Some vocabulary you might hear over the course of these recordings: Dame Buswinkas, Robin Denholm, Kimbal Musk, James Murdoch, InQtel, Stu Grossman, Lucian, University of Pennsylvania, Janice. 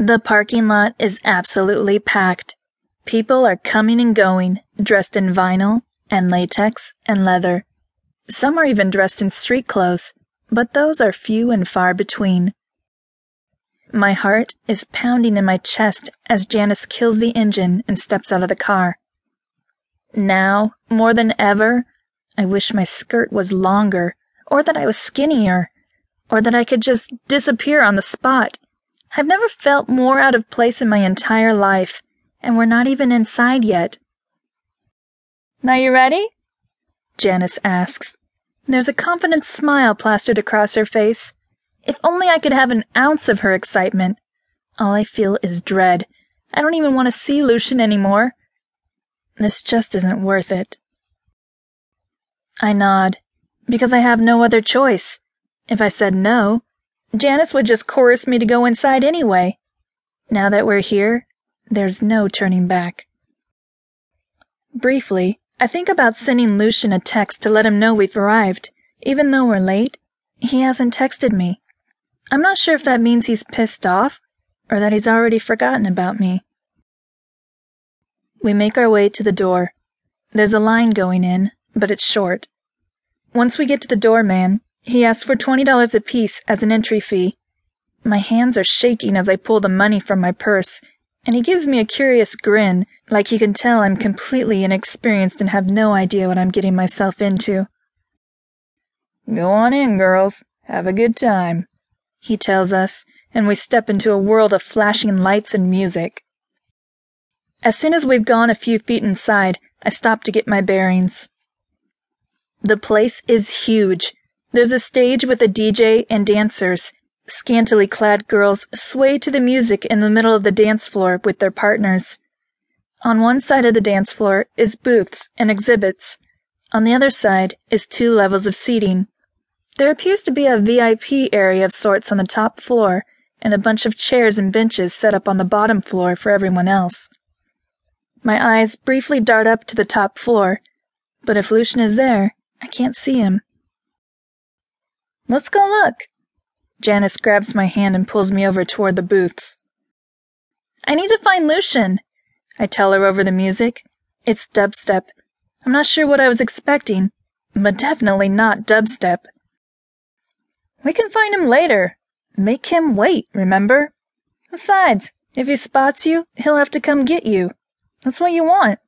The parking lot is absolutely packed. People are coming and going, dressed in vinyl and latex and leather. Some are even dressed in street clothes, but those are few and far between. My heart is pounding in my chest as Janice kills the engine and steps out of the car. Now, more than ever, I wish my skirt was longer, or that I was skinnier, or that I could just disappear on the spot. I've never felt more out of place in my entire life, and we're not even inside yet. "Now you ready?" Janice asks. There's a confident smile plastered across her face. If only I could have an ounce of her excitement. All I feel is dread. I don't even want to see Lucian anymore. This just isn't worth it. I nod, because I have no other choice. If I said no, Janice would just coerce me to go inside anyway. Now that we're here, there's no turning back. Briefly, I think about sending Lucian a text to let him know we've arrived. Even though we're late, he hasn't texted me. I'm not sure if that means he's pissed off or that he's already forgotten about me. We make our way to the door. There's a line going in, but it's short. Once we get to the doorman, he asks for $20 apiece as an entry fee. My hands are shaking as I pull the money from my purse, and he gives me a curious grin, like he can tell I'm completely inexperienced and have no idea what I'm getting myself into. "Go on in, girls. Have a good time," he tells us, and we step into a world of flashing lights and music. As soon as we've gone a few feet inside, I stop to get my bearings. The place is huge. There's a stage with a DJ and dancers. Scantily clad girls sway to the music in the middle of the dance floor with their partners. On one side of the dance floor is booths and exhibits. On the other side is 2 levels of seating. There appears to be a VIP area of sorts on the top floor and a bunch of chairs and benches set up on the bottom floor for everyone else. My eyes briefly dart up to the top floor, but if Lucian is there, I can't see him. "Let's go look." Janice grabs my hand and pulls me over toward the booths. "I need to find Lucian," I tell her over the music. It's dubstep. I'm not sure what I was expecting, but definitely not dubstep. "We can find him later. Make him wait, remember? Besides, if he spots you, he'll have to come get you. That's what you want."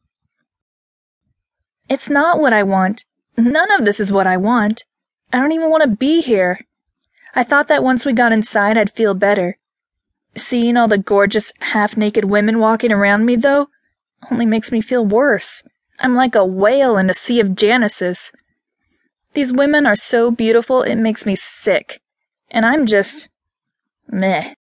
It's not what I want. None of this is what I want. I don't even want to be here. I thought that once we got inside, I'd feel better. Seeing all the gorgeous, half-naked women walking around me, though, only makes me feel worse. I'm like a whale in a sea of Janices. These women are so beautiful it makes me sick, and I'm just meh.